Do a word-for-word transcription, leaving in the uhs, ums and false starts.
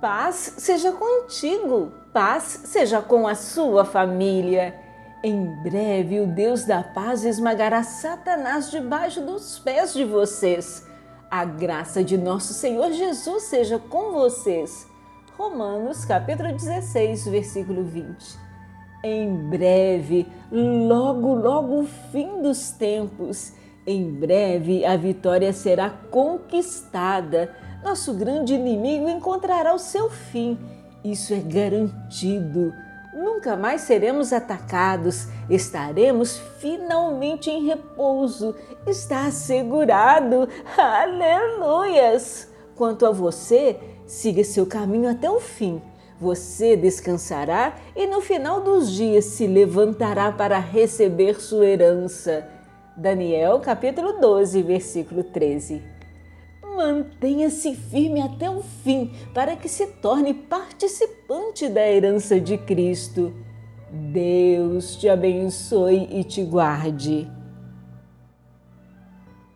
Paz seja contigo, paz seja com a sua família. Em breve o Deus da paz esmagará Satanás debaixo dos pés de vocês. A graça de nosso Senhor Jesus seja com vocês. Romanos capítulo dezesseis, versículo vinte. Em breve, logo, logo o fim dos tempos. Em breve a vitória será conquistada. Nosso grande inimigo encontrará o seu fim. Isso é garantido. Nunca mais seremos atacados. Estaremos finalmente em repouso. Está assegurado. Aleluias! Quanto a você, siga seu caminho até o fim. Você descansará e no final dos dias se levantará para receber sua herança. Daniel capítulo doze, versículo treze. Mantenha-se firme até o fim, para que se torne participante da herança de Cristo. Deus te abençoe e te guarde.